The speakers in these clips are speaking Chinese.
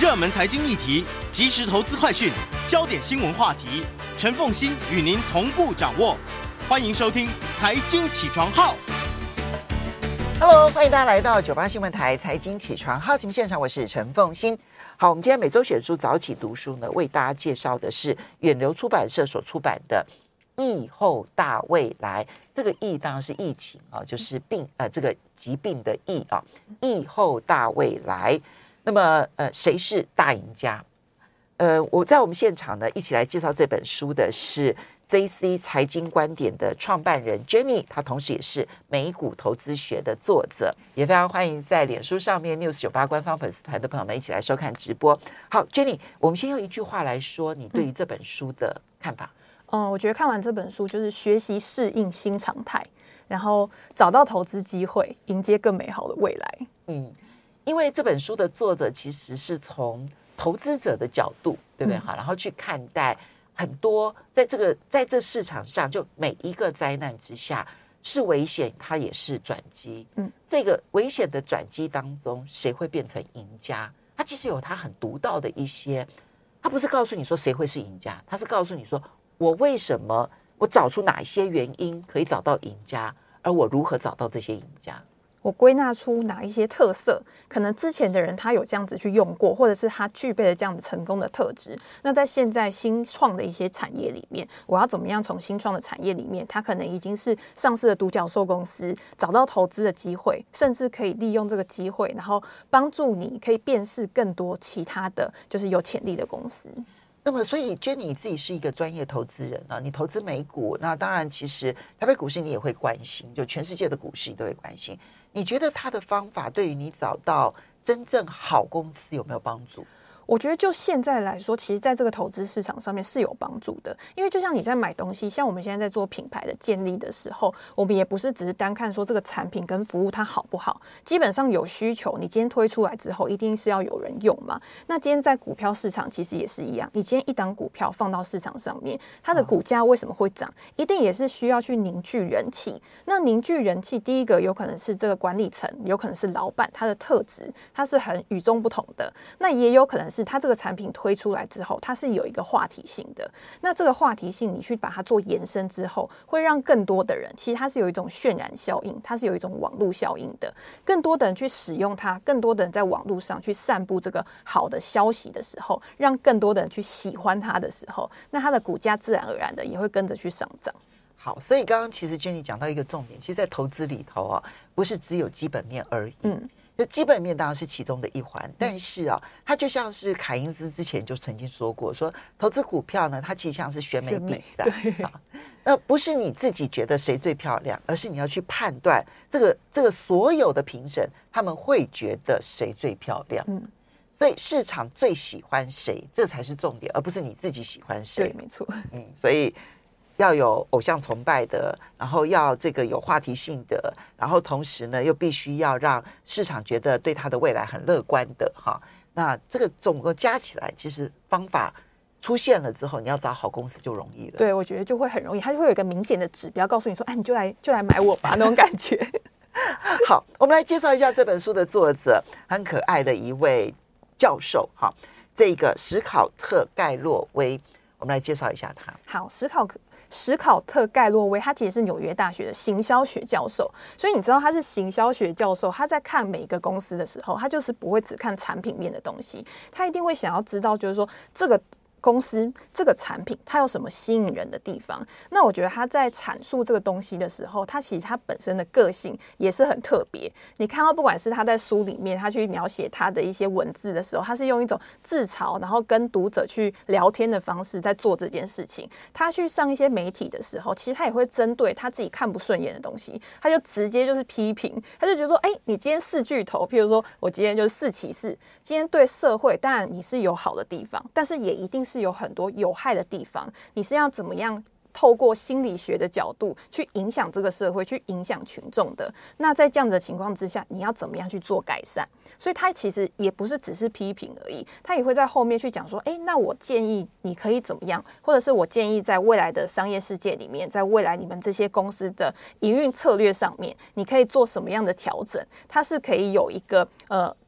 热门财经议题、即时投资快讯、焦点新闻话题，陈凤馨与您同步掌握。欢迎收听《财经起床号》。Hello， 欢迎大家来到98新闻台《财经起床号》节目现场，我是陈凤馨。好，我们今天每周选书早起读书呢，为大家介绍的是远流出版社所出版的《疫后大未来》。这个疫当然是疫情啊，就是这个疾病的疫啊，疫后大未来。那么谁是大赢家？我在我们现场呢，一起来介绍这本书的是 JC 财经观点的创办人 Jenny， 她同时也是美股投资学的作者，也非常欢迎在脸书上面 news98 官方粉丝团的朋友们一起来收看直播。好 ，Jenny， 我们先用一句话来说你对于这本书的看法。我觉得看完这本书就是学习适应新常态，然后找到投资机会，迎接更美好的未来。因为这本书的作者其实是从投资者的角度，对不对？然后去看待很多在这市场上，就每一个灾难之下是危险，它也是转机。这个危险的转机当中，谁会变成赢家？它其实有它很独到的一些，它不是告诉你说谁会是赢家，它是告诉你说我为什么，我找出哪些原因可以找到赢家，而我如何找到这些赢家。我归纳出哪一些特色，可能之前的人他有这样子去用过，或者是他具备了这样子成功的特质。那在现在新创的一些产业里面，我要怎么样从新创的产业里面，他可能已经是上市的独角兽公司，找到投资的机会，甚至可以利用这个机会，然后帮助你可以辨识更多其他的就是有潜力的公司。那么所以 Jenny 自己是一个专业投资人啊，你投资美股，那当然其实台北股市你也会关心，就全世界的股市你都会关心。你觉得他的方法对于你找到真正好公司有没有帮助？我觉得就现在来说，其实在这个投资市场上面是有帮助的，因为就像你在买东西，像我们现在在做品牌的建立的时候，我们也不是只是单看说这个产品跟服务它好不好，基本上有需求，你今天推出来之后，一定是要有人用嘛。那今天在股票市场其实也是一样，你今天一档股票放到市场上面，它的股价为什么会涨，一定也是需要去凝聚人气。那凝聚人气，第一个有可能是这个管理层，有可能是老板，他的特质他是很与众不同的，那也有可能是它这个产品推出来之后，它是有一个话题性的。那这个话题性你去把它做延伸之后，会让更多的人，其实它是有一种渲染效应，它是有一种网络效应的，更多的人去使用它，更多的人在网络上去散布这个好的消息的时候，让更多的人去喜欢它的时候，那它的股价自然而然的也会跟着去上涨。好，所以刚刚其实 Jenny 讲到一个重点，其实在投资里头啊，不是只有基本面而已。就基本面当然是其中的一环，但是啊，它就像是凯因斯之前就曾经说过，说投资股票呢，它其实像是选美比赛，那不是你自己觉得谁最漂亮，而是你要去判断这个所有的评审他们会觉得谁最漂亮。所以市场最喜欢谁，这才是重点，而不是你自己喜欢谁。对，没错。所以要有偶像崇拜的，然后要这个有话题性的，然后同时呢又必须要让市场觉得对他的未来很乐观的哈。那这个总共加起来，其实方法出现了之后，你要找好公司就容易了。对，我觉得就会很容易，它就会有一个明显的指标告诉你说，哎，你就来买我吧那种感觉。好，我们来介绍一下这本书的作者，很可爱的一位教授哈，这个史考特盖洛威，我们来介绍一下他。好，史考特盖洛威，他其实是纽约大学的行销学教授，所以你知道他是行销学教授，他在看每一个公司的时候，他就是不会只看产品面的东西，他一定会想要知道，就是说这个公司这个产品它有什么吸引人的地方。那我觉得他在阐述这个东西的时候，他其实他本身的个性也是很特别，你看到不管是他在书里面他去描写他的一些文字的时候，他是用一种自嘲然后跟读者去聊天的方式在做这件事情。他去上一些媒体的时候，其实他也会针对他自己看不顺眼的东西，他就直接就是批评，他就觉得说，哎，你今天四巨头，譬如说我今天就是四骑士，今天对社会当然你是有好的地方，但是也一定是有很多有害的地方，你是要怎么样透过心理学的角度去影响这个社会，去影响群众的。那在这样的情况之下，你要怎么样去做改善？所以他其实也不是只是批评而已，他也会在后面去讲说，那我建议你可以怎么样，或者是我建议在未来的商业世界里面，在未来你们这些公司的营运策略上面，你可以做什么样的调整？他是可以有一个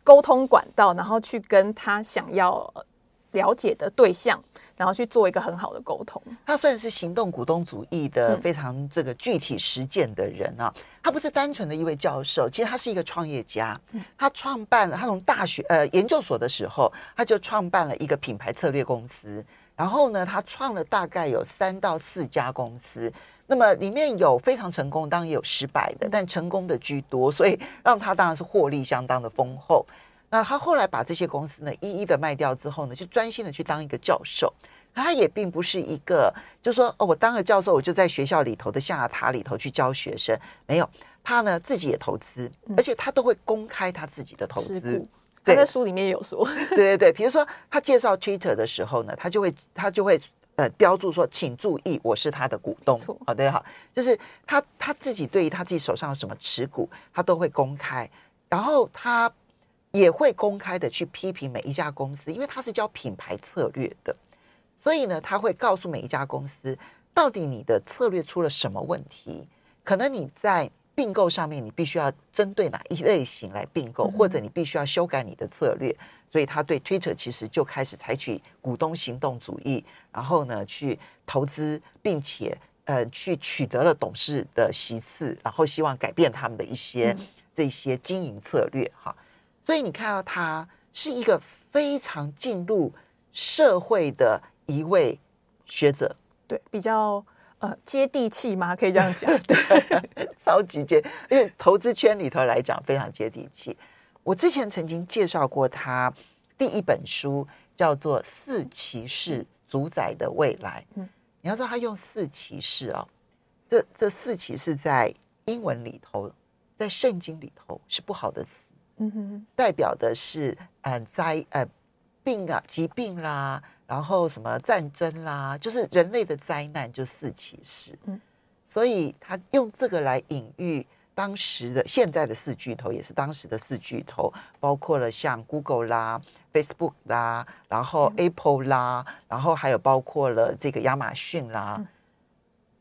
沟通管道，然后去跟他想要了解的对象，然后去做一个很好的沟通。他算是行动股东主义的非常这个具体实践的人啊。他不是单纯的一位教授，其实他是一个创业家。他创办了，他从大学研究所的时候，他就创办了一个品牌策略公司。然后呢，他创了大概有3到4家公司。那么里面有非常成功，当然也有失败的，但成功的居多，所以让他当然是获利相当的丰厚。那他后来把这些公司呢一一的卖掉之后呢，就专心的去当一个教授。他也并不是一个就是说我当了教授我就在学校里头的象牙塔里头去教学生，没有，他呢自己也投资，而且他都会公开他自己的投资。他在书里面也有说，对对对，比如说他介绍 Twitter 的时候呢，他就会标注说，请注意，我是他的股东。好的，好，就是他自己对于他自己手上有什么持股，他都会公开，然后他也会公开的去批评每一家公司，因为他是教品牌策略的，所以呢，他会告诉每一家公司，到底你的策略出了什么问题？可能你在并购上面，你必须要针对哪一类型来并购，或者你必须要修改你的策略。所以他对 Twitter 其实就开始采取股东行动主义，然后呢去投资，并且去取得了董事的席次，然后希望改变他们的一些这些经营策略哈。所以你看到他是一个非常进入社会的一位学者，对，比较接地气嘛，可以这样讲，对，超级接，因为投资圈里头来讲非常接地气。我之前曾经介绍过他第一本书叫做《四骑士主宰的未来》。你要知道他用四骑士哦，这四骑士在英文里头，在圣经里头是不好的词，代表的是病啊、疾病啦，然后什么战争啦，就是人类的灾难，就四骑士。所以他用这个来隐喻当时的现在的四巨头，也是当时的四巨头，包括了像 Google 啦、Facebook 啦，然后 Apple 啦，然后还有包括了这个亚马逊啦。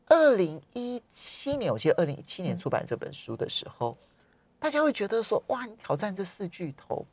2017年，我记得2017年出版这本书的时候，大家会觉得说，哇，你挑战这四巨头。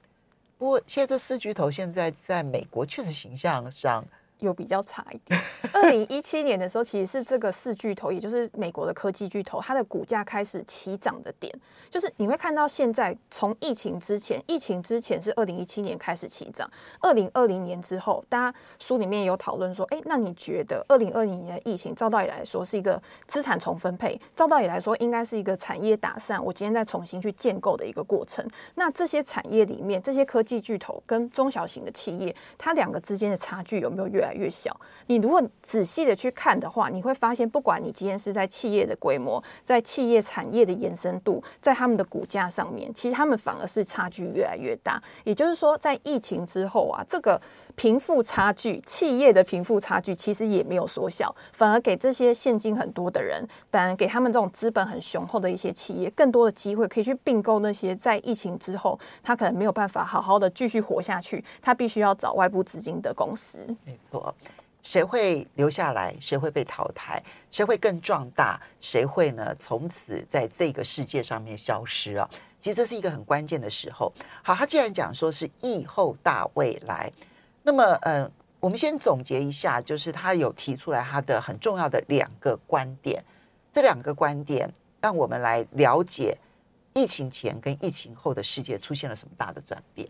不过现在这四巨头现在在美国确实形象上有比较差一点。2017年的时候，其实是这个四巨头，也就是美国的科技巨头，它的股价开始起涨的点，就是你会看到现在从疫情之前是2017年开始起涨，2020年之后，大家书里面有讨论说，那你觉得2020年的疫情，照道理来说是一个资产重分配，照道理来说应该是一个产业打散，我今天再重新去建构的一个过程。那这些产业里面，这些科技巨头跟中小型的企业，它两个之间的差距有没有越来越小？你如果仔细的去看的话，你会发现，不管你今天是在企业的规模，在企业产业的延伸度，在他们的股价上面，其实他们反而是差距越来越大。也就是说，在疫情之后啊，这个贫富差距，企业的贫富差距其实也没有缩小，反而给这些现金很多的人，反而给他们这种资本很雄厚的一些企业更多的机会，可以去并购那些在疫情之后他可能没有办法好好的继续活下去，他必须要找外部资金的公司。没错，谁会留下来，谁会被淘汰，谁会更壮大，谁会呢从此在这个世界上面消失啊？其实这是一个很关键的时候。好，他既然讲说是疫后大未来，那么我们先总结一下，就是他有提出来他的很重要的2个观点，这2个观点让我们来了解疫情前跟疫情后的世界出现了什么大的转变。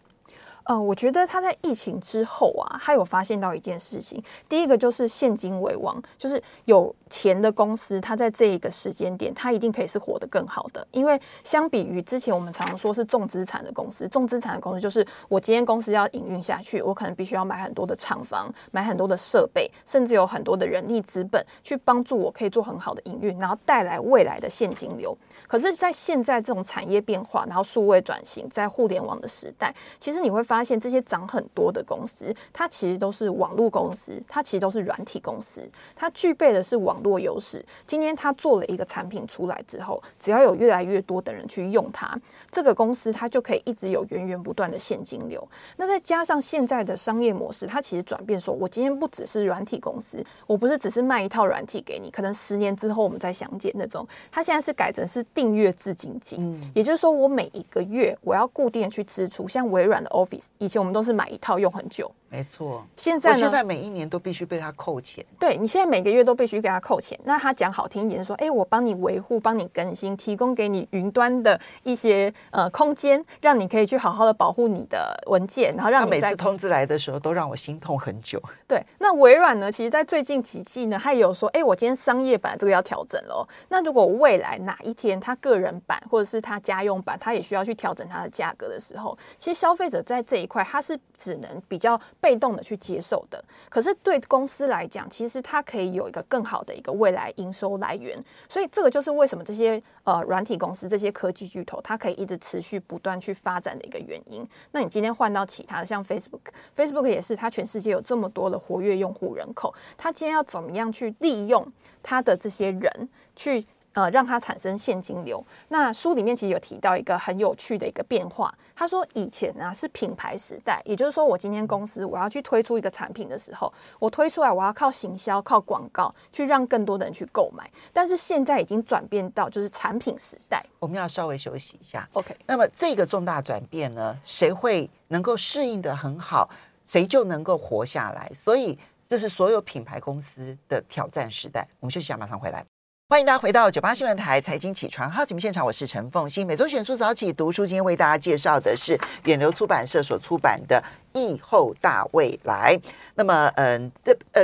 我觉得他在疫情之后啊，他有发现到一件事情。第一个就是现金为王，就是有钱的公司，他在这一个时间点，他一定可以是活得更好的。因为相比于之前我们常说是重资产的公司，重资产的公司就是我今天公司要营运下去，我可能必须要买很多的厂房，买很多的设备，甚至有很多的人力资本去帮助我可以做很好的营运，然后带来未来的现金流。可是在现在这种产业变化，然后数位转型，在互联网的时代，其实你会发现发现这些涨很多的公司，它其实都是网络公司，它其实都是软体公司，它具备的是网络优势。今天它做了一个产品出来之后，只要有越来越多的人去用它，这个公司它就可以一直有源源不断的现金流。那再加上现在的商业模式，它其实转变说，我今天不只是软体公司，我不是只是卖一套软体给你，可能10年之后我们再相见那种。它现在是改成是订阅制经济，也就是说我每一个月我要固定的去支出，像微软的 office， 以前我们都是买一套用很久。没错，现在呢，我现在每一年都必须被他扣钱。对，你现在每个月都必须给他扣钱。那他讲好听一点是说，哎，我帮你维护，帮你更新，提供给你云端的一些空间，让你可以去好好的保护你的文件，然后让你在每次通知来的时候都让我心痛很久。对，那微软呢，其实在最近几季呢，他也有说，哎，我今天商业版这个要调整了。那如果未来哪一天他个人版或者是他家用版，他也需要去调整它的价格的时候，其实消费者在这一块他是只能比较被动的去接受的。可是对公司来讲，其实它可以有一个更好的一个未来营收来源。所以这个就是为什么这些软体公司、这些科技巨头，它可以一直持续不断去发展的一个原因。那你今天换到其他的，像 Facebook 也是，它全世界有这么多的活跃用户人口，它今天要怎么样去利用它的这些人去让它产生现金流。那书里面其实有提到一个很有趣的一个变化，他说以前啊是品牌时代，也就是说我今天公司我要去推出一个产品的时候，我推出来我要靠行销、靠广告去让更多的人去购买，但是现在已经转变到就是产品时代。我们要稍微休息一下 OK。 那么这个重大转变呢，谁会能够适应得很好，谁就能够活下来，所以这是所有品牌公司的挑战时代。我们休息一下，马上回来。欢迎大家回到98新闻台财经起床号节目现场，我是陈凤馨。每周选书早起读书，今天为大家介绍的是远流出版社所出版的《疫后大未来》。那么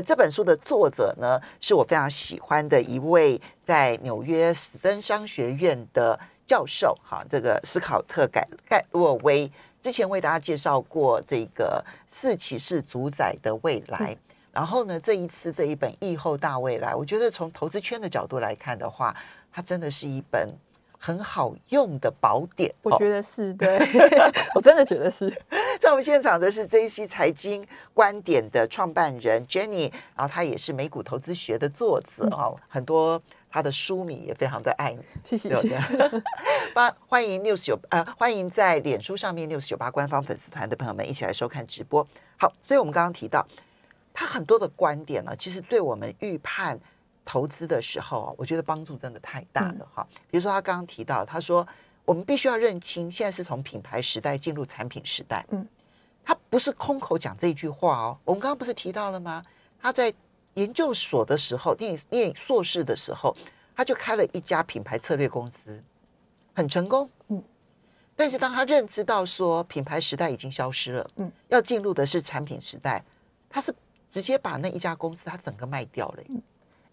这本书的作者呢，是我非常喜欢的一位在纽约史登商学院的教授，这个史考特盖洛威，之前为大家介绍过这个四骑士主宰的未来。然后呢，这一次这一本《疫后大未来》，我觉得从投资圈的角度来看的话，它真的是一本很好用的宝典。我觉得是，对我真的觉得是。在我们现场的是 JC 财经观点的创办人 Jenny， 然后她也是美股投资学的作者，很多他的书迷也非常的爱你，谢谢。欢迎 news98，欢迎在脸书上面 news98 官方粉丝团的朋友们一起来收看直播。好，所以我们刚刚提到他很多的观点呢，其实对我们预判投资的时候，我觉得帮助真的太大了哈。比如说他刚刚提到，他说我们必须要认清，现在是从品牌时代进入产品时代。他不是空口讲这一句话哦。我们刚刚不是提到了吗？他在研究所的时候，念硕士的时候，他就开了一家品牌策略公司，很成功。但是当他认知到说品牌时代已经消失了，要进入的是产品时代，他是直接把那一家公司它整个卖掉了，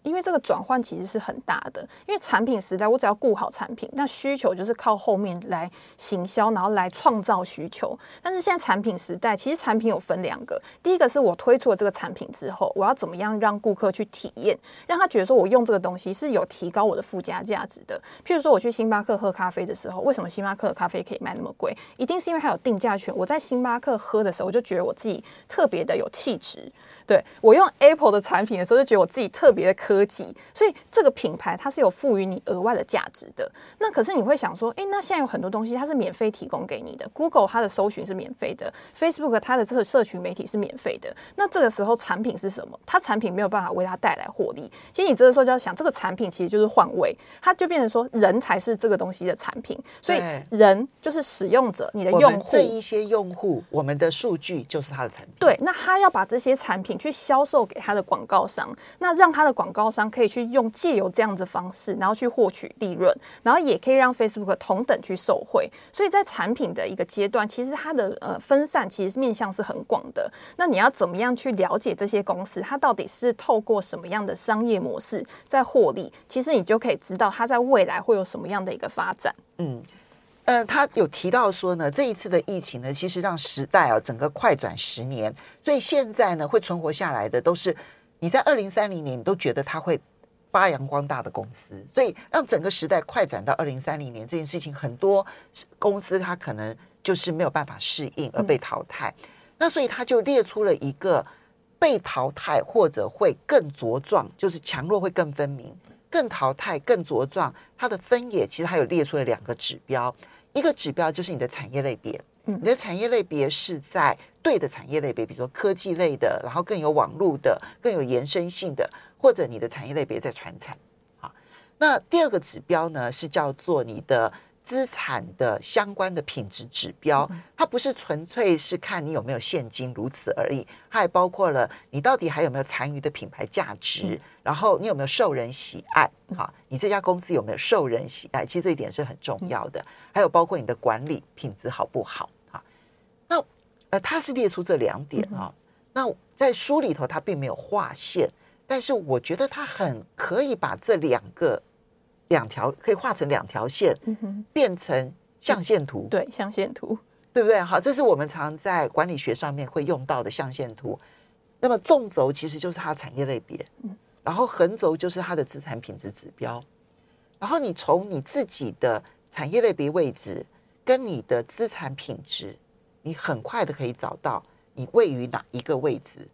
因为这个转换其实是很大的。因为产品时代我只要顾好产品，那需求就是靠后面来行销，然后来创造需求。但是现在产品时代，其实产品有分两个，第一个是我推出了这个产品之后，我要怎么样让顾客去体验，让他觉得说我用这个东西是有提高我的附加价值的。譬如说我去星巴克喝咖啡的时候，为什么星巴克的咖啡可以卖那么贵，一定是因为它有定价权。我在星巴克喝的时候，我就觉得我自己特别的有气质。对，我用 Apple 的产品的时候，就觉得我自己特别的科技。所以这个品牌它是有赋予你额外的价值的。那可是你会想说，哎，那现在有很多东西它是免费提供给你的， Google 它的搜寻是免费的， Facebook 它的这个社群媒体是免费的。那这个时候产品是什么？它产品没有办法为它带来获利。其实你这个时候就要想，这个产品其实就是换位，它就变成说人才是这个东西的产品。所以人就是使用者，你的用户，我们这一些用户，我们的数据就是它的产品。对，那它要把这些产品去销售给它的广告商，那让它的广告商可以去用借由这样的方式，然后去获取利润，然后也可以让 Facebook 同等去受惠。所以在产品的一个阶段，其实它的分散其实面向是很广的。那你要怎么样去了解这些公司，它到底是透过什么样的商业模式在获利？其实你就可以知道它在未来会有什么样的一个发展。他有提到说呢，这一次的疫情呢，其实让时代整个快转10年，所以现在呢会存活下来的都是你在2030年你都觉得它会发扬光大的公司，所以让整个时代快转到2030年这件事情，很多公司它可能就是没有办法适应而被淘汰。那所以他就列出了一个被淘汰或者会更茁壮，就是强弱会更分明，更淘汰更茁壮，它的分野其实它有列出了两个指标，一个指标就是你的产业类别，你的产业类别是在对的产业类别，比如说科技类的，然后更有网络的，更有延伸性的，或者你的产业类别在传产。那第二个指标呢是叫做你的资产的相关的品质指标，它不是纯粹是看你有没有现金如此而已，它还包括了你到底还有没有残余的品牌价值，然后你有没有受人喜爱啊，你这家公司有没有受人喜爱，其实这一点是很重要的，还有包括你的管理品质好不好啊。那它是列出这两点啊。那在书里头它并没有划线，但是我觉得它很可以把这两条可以画成两条线，变成象限图，对，象限图，对不对？好，这是我们常在管理学上面会用到的象限图。那么纵轴其实就是它的产业类别，然后横轴就是它的资产品质指标。然后你从你自己的产业类别位置跟你的资产品质，你很快的可以找到你位于哪一个位置。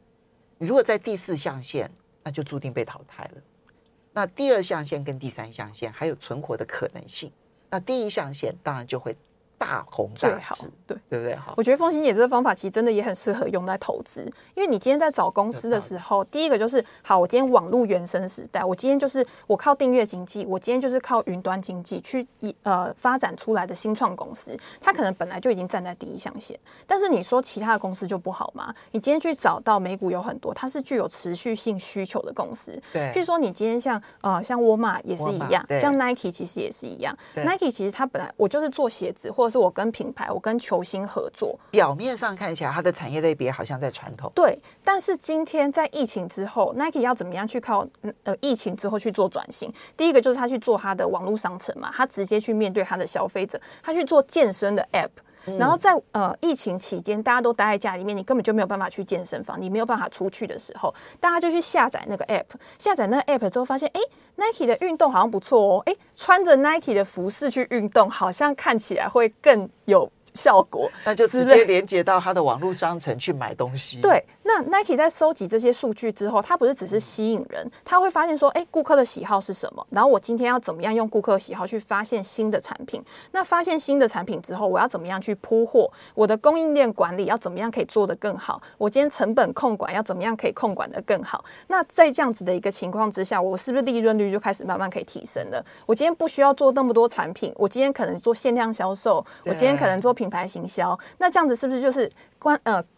你如果在第四象限，那就注定被淘汰了。那第二象限跟第三象限还有存活的可能性，那第一象限当然就会大红大紫，对，对不对？好，我觉得凤馨姐这个方法其实真的也很适合用在投资，因为你今天在找公司的时候，第一个就是好，我今天网络原生时代，我今天就是我靠订阅经济，我今天就是靠云端经济去发展出来的新创公司，它可能本来就已经站在第一象限，但是你说其他的公司就不好吗？你今天去找到美股有很多它是具有持续性需求的公司，对，譬如说你今天像 Walmart 也是一样，像 Nike 其实也是一样， Nike 其实它本来我就是做鞋子，或者是我跟品牌我跟球星合作，表面上看起来它的产业类别好像在传统，对，但是今天在疫情之后 Nike 要怎么样去靠疫情之后去做转型，第一个就是他去做他的网络商城嘛，他直接去面对他的消费者，他去做健身的 app，然后在疫情期间大家都待在家里面，你根本就没有办法去健身房，你没有办法出去的时候，大家就去下载那个 app， 下载那个 app 之后发现，哎， Nike 的运动好像不错哦，哎，穿着 Nike 的服饰去运动好像看起来会更有效果，那就直接连接到他的网络商城去买东西。对，那 Nike 在收集这些数据之后，他不是只是吸引人，他会发现说，哎，顾客的喜好是什么？然后我今天要怎么样用顾客的喜好去发现新的产品？那发现新的产品之后，我要怎么样去铺货？我的供应链管理要怎么样可以做得更好？我今天成本控管要怎么样可以控管得更好？那在这样子的一个情况之下，我是不是利润率就开始慢慢可以提升了？我今天不需要做那么多产品，我今天可能做限量销售，我今天可能做品牌行销，那这样子是不是就是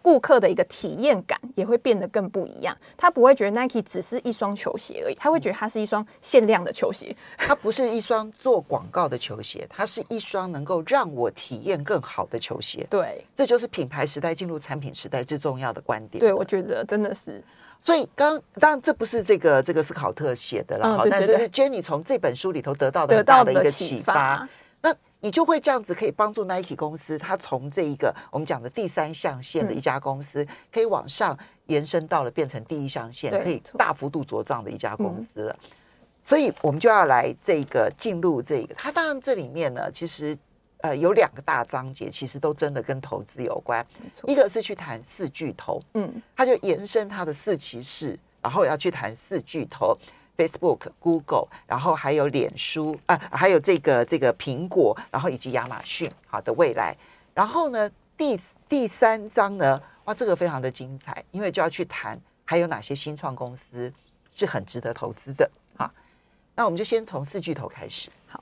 顾客的一个体验感也会变得更不一样？他不会觉得 Nike 只是一双球鞋而已，他会觉得它是一双限量的球鞋，它不是一双做广告的球鞋，它是一双能够让我体验更好的球鞋。对，这就是品牌时代进入产品时代最重要的观点。对，我觉得真的是。所以当然这不是这个史考特写的啦，对对对，但是 Jenny 从这本书里头得到的很大的一个启发，那你就会这样子可以帮助 Nike 公司，它从这一个我们讲的第三象限的一家公司，可以往上延伸到了变成第一象限，可以大幅度茁壮的一家公司了。所以我们就要来这个进入这个，它当然这里面呢，其实有两个大章节，其实都真的跟投资有关。一个是去谈四巨头，它就延伸它的四骑士，然后要去谈四巨头。Facebook、Google， 然后还有脸书还有这个苹果，然后以及亚马逊好的未来。然后呢，第三章呢，哇，这个非常的精彩，因为就要去谈还有哪些新创公司是很值得投资的啊。那我们就先从四巨头开始。好。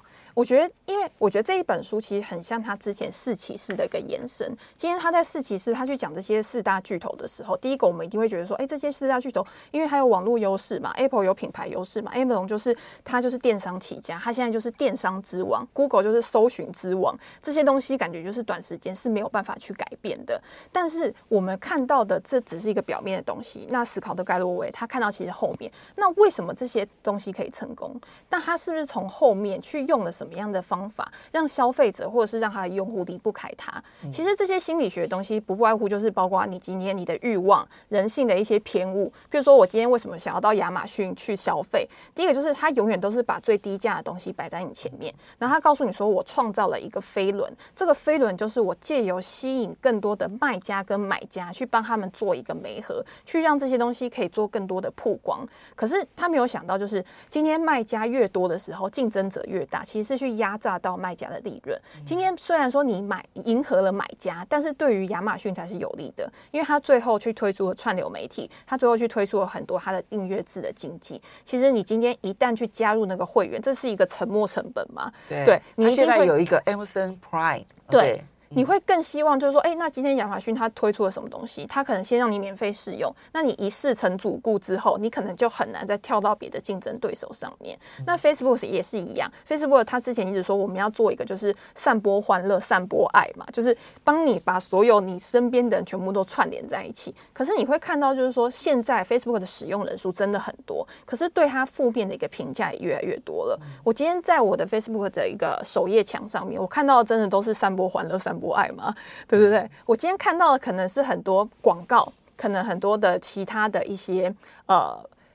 因为我觉得这一本书其实很像他之前四骑士的一个延伸。今天他在四骑士，他去讲这些四大巨头的时候，第一个我们一定会觉得说，哎，这些四大巨头，因为它有网络优势嘛 ，Apple 有品牌优势嘛 ，Amazon 就是它就是电商起家，它现在就是电商之王 ，Google 就是搜寻之王，这些东西感觉就是短时间是没有办法去改变的。但是我们看到的这只是一个表面的东西。那史考特盖洛威他看到其实后面，那为什么这些东西可以成功？那他是不是从后面去用了什么？么样的方法让消费者或者是让他的用户离不开它。其实这些心理学的东西不外乎就是包括你今天你的欲望、人性的一些偏误。比如说我今天为什么想要到亚马逊去消费，第一个就是他永远都是把最低价的东西摆在你前面，然后他告诉你说我创造了一个飞轮，这个飞轮就是我借由吸引更多的卖家跟买家去帮他们做一个媒合，去让这些东西可以做更多的曝光。可是他没有想到就是今天卖家越多的时候，竞争者越大，其实是去压榨到卖家的利润。今天虽然说你迎合了买家，但是对于亚马逊才是有利的，因为他最后去推出了串流媒体，他最后去推出了很多他的订阅制的经济。其实你今天一旦去加入那个会员，这是一个沉没成本嘛？对，你现在有一个 Amazon Prime， 对。你会更希望就是说，哎，那今天亚马逊它推出了什么东西，它可能先让你免费试用，那你一试成主顾之后，你可能就很难再跳到别的竞争对手上面。那 Facebook 也是一样， Facebook 它之前一直说我们要做一个就是散播欢乐、散播爱嘛，就是帮你把所有你身边的人全部都串联在一起。可是你会看到就是说，现在 Facebook 的使用人数真的很多，可是对它负面的一个评价也越来越多了。我今天在我的 Facebook 的一个首页墙上面，我看到的真的都是散播欢乐、散播爱嘛，对不对？我今天看到的可能是很多广告，可能很多的其他的一些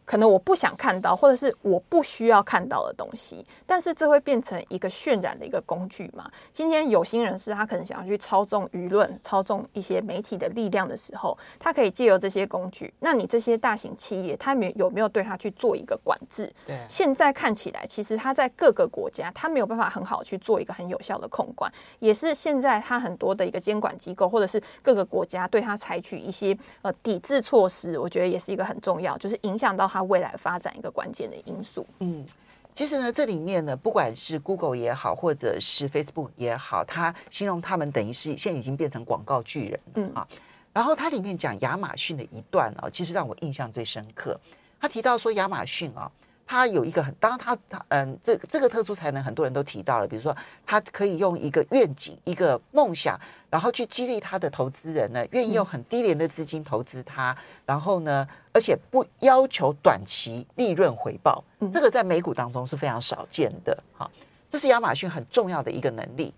可能我不想看到或者是我不需要看到的东西，但是这会变成一个渲染的一个工具嘛。今天有心人士他可能想要去操纵舆论、操纵一些媒体的力量的时候，他可以借由这些工具。那你这些大型企业他有没有对他去做一个管制？对，现在看起来其实他在各个国家他没有办法很好去做一个很有效的控管，也是现在他很多的一个监管机构或者是各个国家对他采取一些抵制措施，我觉得也是一个很重要，就是影响到它未来发展一个关键的因素。其实呢，这里面呢，不管是 Google 也好，或者是 Facebook 也好，它形容他们等于是现在已经变成广告巨人了。然后它里面讲亚马逊的一段其实让我印象最深刻。他提到说亚马逊它有一个很，当然它这个特殊才能很多人都提到了，比如说它可以用一个愿景、一个梦想，然后去激励它的投资人呢，愿意用很低廉的资金投资它，然后呢，而且不要求短期利润回报，这个在美股当中是非常少见的哈。这是亚马逊很重要的一个能力，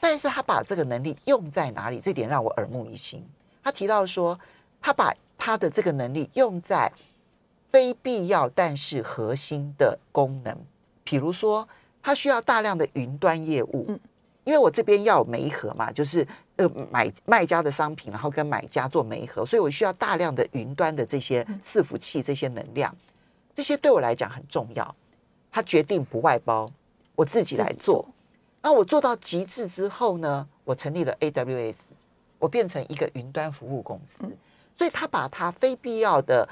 但是他把这个能力用在哪里？这点让我耳目一新。他提到说，他把他的这个能力用在非必要但是核心的功能，比如说它需要大量的云端业务，因为我这边要媒合嘛，就是卖家的商品然后跟买家做媒合，所以我需要大量的云端的这些伺服器、这些能量，这些对我来讲很重要。他决定不外包，我自己来做。那我做到极致之后呢，我成立了 AWS， 我变成一个云端服务公司。所以他把他非必要的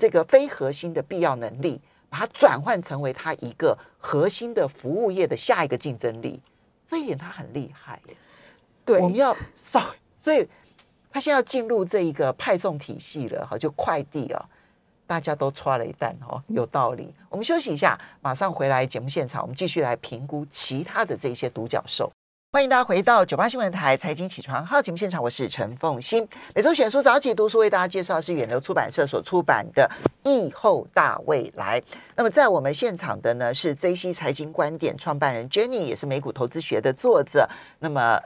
这个非核心的必要能力，把它转换成为它一个核心的服务业的下一个竞争力，这一点它很厉害。对，我们要少，所以它现在要进入这一个派送体系了，就快递大家都戳了一蛋有道理。我们休息一下，马上回来节目现场，我们继续来评估其他的这些独角兽。欢迎大家回到98新闻台财经起床号节目现场，我是陈凤馨。每周选书早起读书为大家介绍是远流出版社所出版的《疫后大未来》。那么在我们现场的呢是 JC 财经观点创办人 Jenny， 也是美股投资学的作者。那么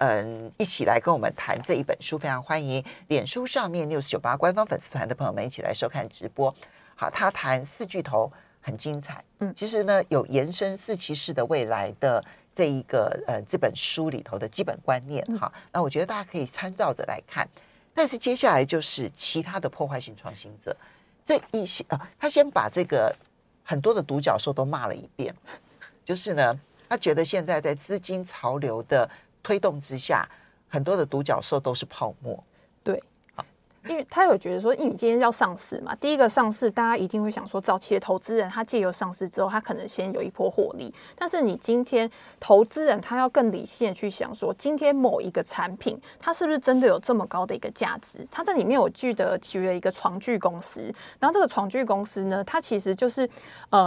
一起来跟我们谈这一本书，非常欢迎脸书上面 news98 官方粉丝团的朋友们一起来收看直播。好，他谈四巨头很精彩。其实呢有延伸四骑士的未来的这一个这本书里头的基本观念哈，那我觉得大家可以参照着来看。但是接下来就是其他的破坏性创新者，这一些他先把这个很多的独角兽都骂了一遍，就是呢，他觉得现在在资金潮流的推动之下，很多的独角兽都是泡沫。对。因为他有觉得说，因为你今天要上市嘛，第一个上市大家一定会想说，早期的投资人他借由上市之后，他可能先有一波获利，但是你今天投资人他要更理性的去想说，今天某一个产品它是不是真的有这么高的一个价值。他在里面我记得举了一个床具公司，然后这个床具公司呢，它其实就是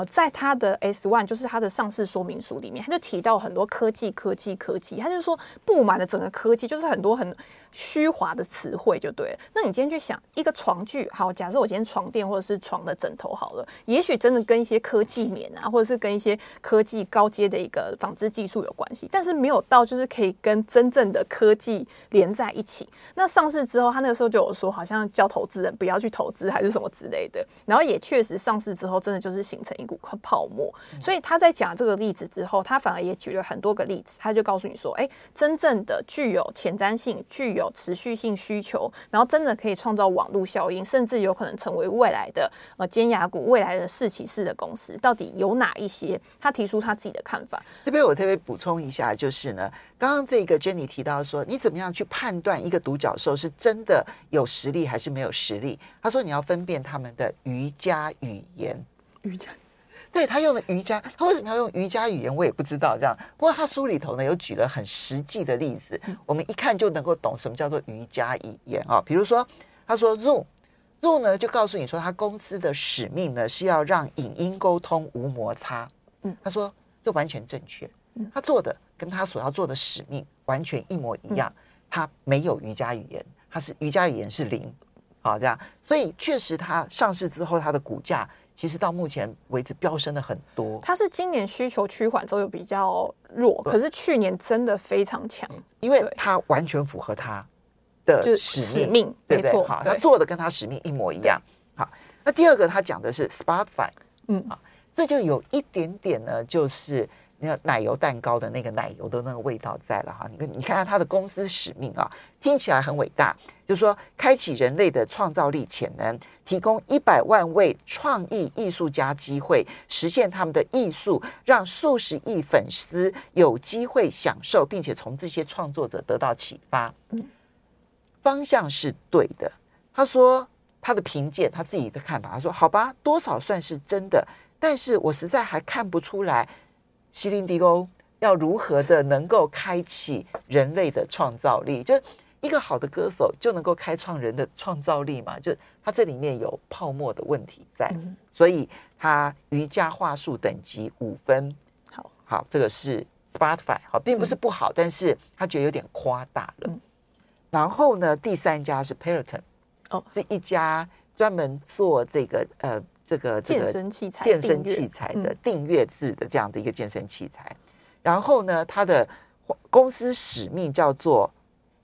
在它的 S1 就是它的上市说明书里面，他就提到很多科技，他就说布满了整个科技，就是很多很虚华的词汇就对了。那你今天去想一个床具，好，假设我今天床垫或者是床的枕头好了，也许真的跟一些科技棉啊，或者是跟一些科技高阶的一个纺织技术有关系，但是没有到就是可以跟真正的科技连在一起。那上市之后，他那个时候就有说，好像叫投资人不要去投资还是什么之类的。然后也确实上市之后，真的就是形成一股泡沫。所以他在讲这个例子之后，他反而也举了很多个例子，他就告诉你说，哎，真正的具有前瞻性、具有持续性需求，然后真的可以创造网络效应，甚至有可能成为未来的尖牙股、未来的四骑士的公司，到底有哪一些？他提出他自己的看法。这边我特别补充一下，就是呢，刚刚这个 Jenny 提到说，你怎么样去判断一个独角兽是真的有实力还是没有实力？他说你要分辨他们的瑜伽语言。瑜伽，对，他用的瑜伽，他为什么要用瑜伽语言我也不知道这样。不过他书里头呢有举了很实际的例子，我们一看就能够懂什么叫做瑜伽语言啊。比如说他说 Zoom 呢就告诉你说他公司的使命呢是要让影音沟通无摩擦。他说这完全正确，他做的跟他所要做的使命完全一模一样，他没有瑜伽语言，他是瑜伽语言是零，好这样。所以确实他上市之后他的股价其实到目前为止飙升了很多，它是今年需求趋缓之后有比较弱，可是去年真的非常强，因为它完全符合它的使命，对不对？没错，它做的跟它使命一模一样。好，那第二个他讲的是 Spotify， 这就有一点点呢，就是奶油蛋糕的那个奶油的那个味道在了哈。你看看它的公司使命啊，听起来很伟大，就是说开启人类的创造力潜能，提供100万位创意艺术家机会，实现他们的艺术，让数10亿粉丝有机会享受，并且从这些创作者得到启发。方向是对的。他说他的评鉴，他自己的看法，他说好吧，多少算是真的，但是我实在还看不出来西林迪欧要如何的能够开启人类的创造力。就一个好的歌手就能够开创人的创造力嘛，就他这里面有泡沫的问题在，所以他瑜伽话术等级5分。好，这个是 Spotify， 好，并不是不好，但是他觉得有点夸大了。然后呢，第三家是 Peloton， 是一家专门做这个健身器材的订阅制的这样的一个健身器材。然后呢，它的公司使命叫做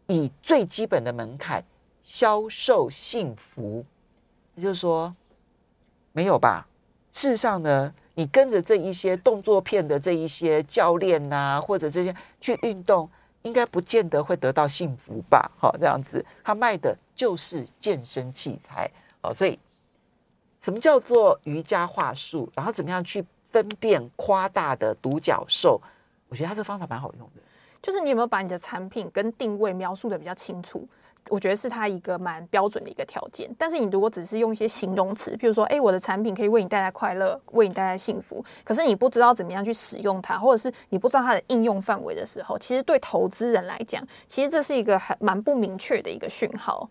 以最基本的门槛销售幸福。也就是说没有吧，事实上呢，你跟着这一些动作片的这一些教练啊，或者这些去运动，应该不见得会得到幸福吧。好，这样子他卖的就是健身器材。好，所以什么叫做瑜伽话术，然后怎么样去分辨夸大的独角兽，我觉得它这方法蛮好用的。就是你有没有把你的产品跟定位描述的比较清楚，我觉得是它一个蛮标准的一个条件。但是你如果只是用一些形容词，比如说我的产品可以为你带来快乐，为你带来幸福，可是你不知道怎么样去使用它，或者是你不知道它的应用范围的时候，其实对投资人来讲，其实这是一个蛮不明确的一个讯号。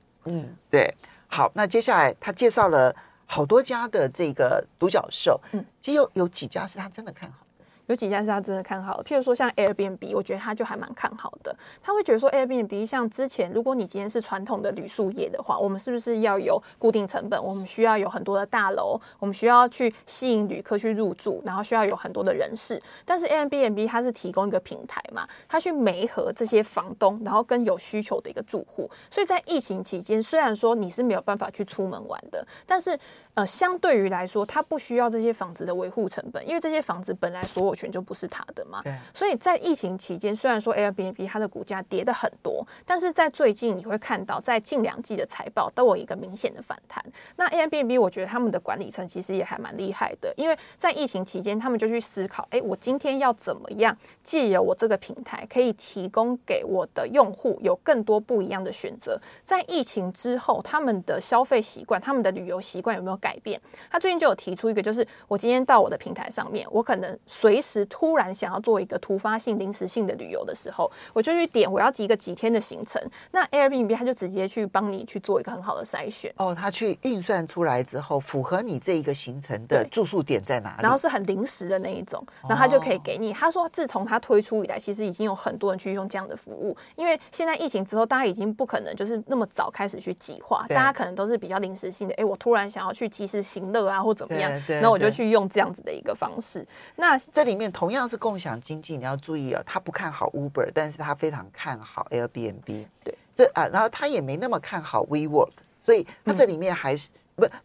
对。好，那接下来他介绍了好多家的这个独角兽，其实 有几家是他真的看好的，有几家是他真的看好的。譬如说像 Airbnb， 我觉得他就还蛮看好的。他会觉得说 Airbnb 像之前，如果你今天是传统的旅宿业的话，我们是不是要有固定成本，我们需要有很多的大楼，我们需要去吸引旅客去入住，然后需要有很多的人事。但是 Airbnb 它是提供一个平台嘛，它去媒合这些房东，然后跟有需求的一个住户。所以在疫情期间，虽然说你是没有办法去出门玩的，但是相对于来说，它不需要这些房子的维护成本，因为这些房子本来所有权就不是它的嘛。所以在疫情期间，虽然说 Airbnb 它的股价跌得很多，但是在最近你会看到，在近2季的财报都有一个明显的反弹。那 Airbnb 我觉得他们的管理层其实也还蛮厉害的，因为在疫情期间，他们就去思考，我今天要怎么样借由我这个平台，可以提供给我的用户有更多不一样的选择。在疫情之后，他们的消费习惯、他们的旅游习惯有没有改变？他最近就有提出一个，就是我今天到我的平台上面，我可能随时时突然想要做一个突发性临时性的旅游的时候，我就去点我要一个几天的行程，那 Airbnb 它就直接去帮你去做一个很好的筛选哦，它去运算出来之后符合你这一个行程的住宿点在哪里，然后是很临时的那一种，然后它就可以给你、哦、他说自从它推出以来其实已经有很多人去用这样的服务，因为现在疫情之后大家已经不可能就是那么早开始去计划，大家可能都是比较临时性的，哎，我突然想要去及时行乐啊或怎么样，然后我就去用这样子的一个方式。那这里面同样是共享经济，你要注意哦，他不看好 Uber， 但是他非常看好 Airbnb， 对这、然后他也没那么看好 WeWork， 所以他这里面还是、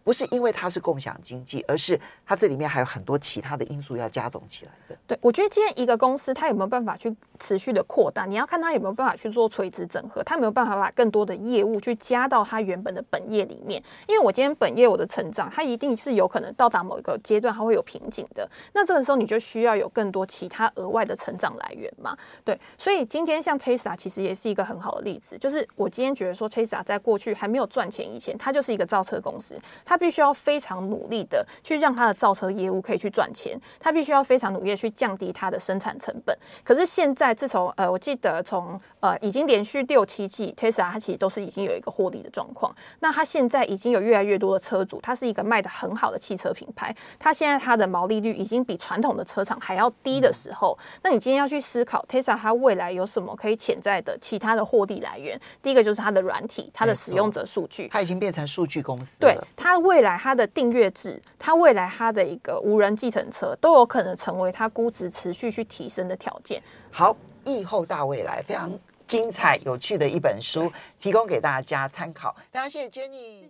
不是因为它是共享经济，而是它这里面还有很多其他的因素要加总起来的。对，我觉得今天一个公司它有没有办法去持续的扩大，你要看它有没有办法去做垂直整合，它有没有办法把更多的业务去加到它原本的本业里面。因为我今天本业我的成长，它一定是有可能到达某一个阶段它会有瓶颈的，那这个时候你就需要有更多其他额外的成长来源嘛。对，所以今天像 Tesla 其实也是一个很好的例子，就是我今天觉得说 Tesla 在过去还没有赚钱以前，它就是一个造车公司，他必须要非常努力的去让他的造车业务可以去赚钱，他必须要非常努力的去降低他的生产成本。可是现在自从我记得从已经连续6-7季 Tesla 它其实都是已经有一个获利的状况，那他现在已经有越来越多的车主，他是一个卖的很好的汽车品牌，他现在他的毛利率已经比传统的车厂还要低的时候，那你今天要去思考 Tesla 它未来有什么可以潜在的其他的获利来源。第一个就是它的软体，它的使用者数据，它已经变成数据公司了，对，它未来它的订阅制，它未来它的一个无人计程车都有可能成为它估值持续去提升的条件。好，疫后大未来非常精彩有趣的一本书，提供给大家参考。非常谢谢 Jenny。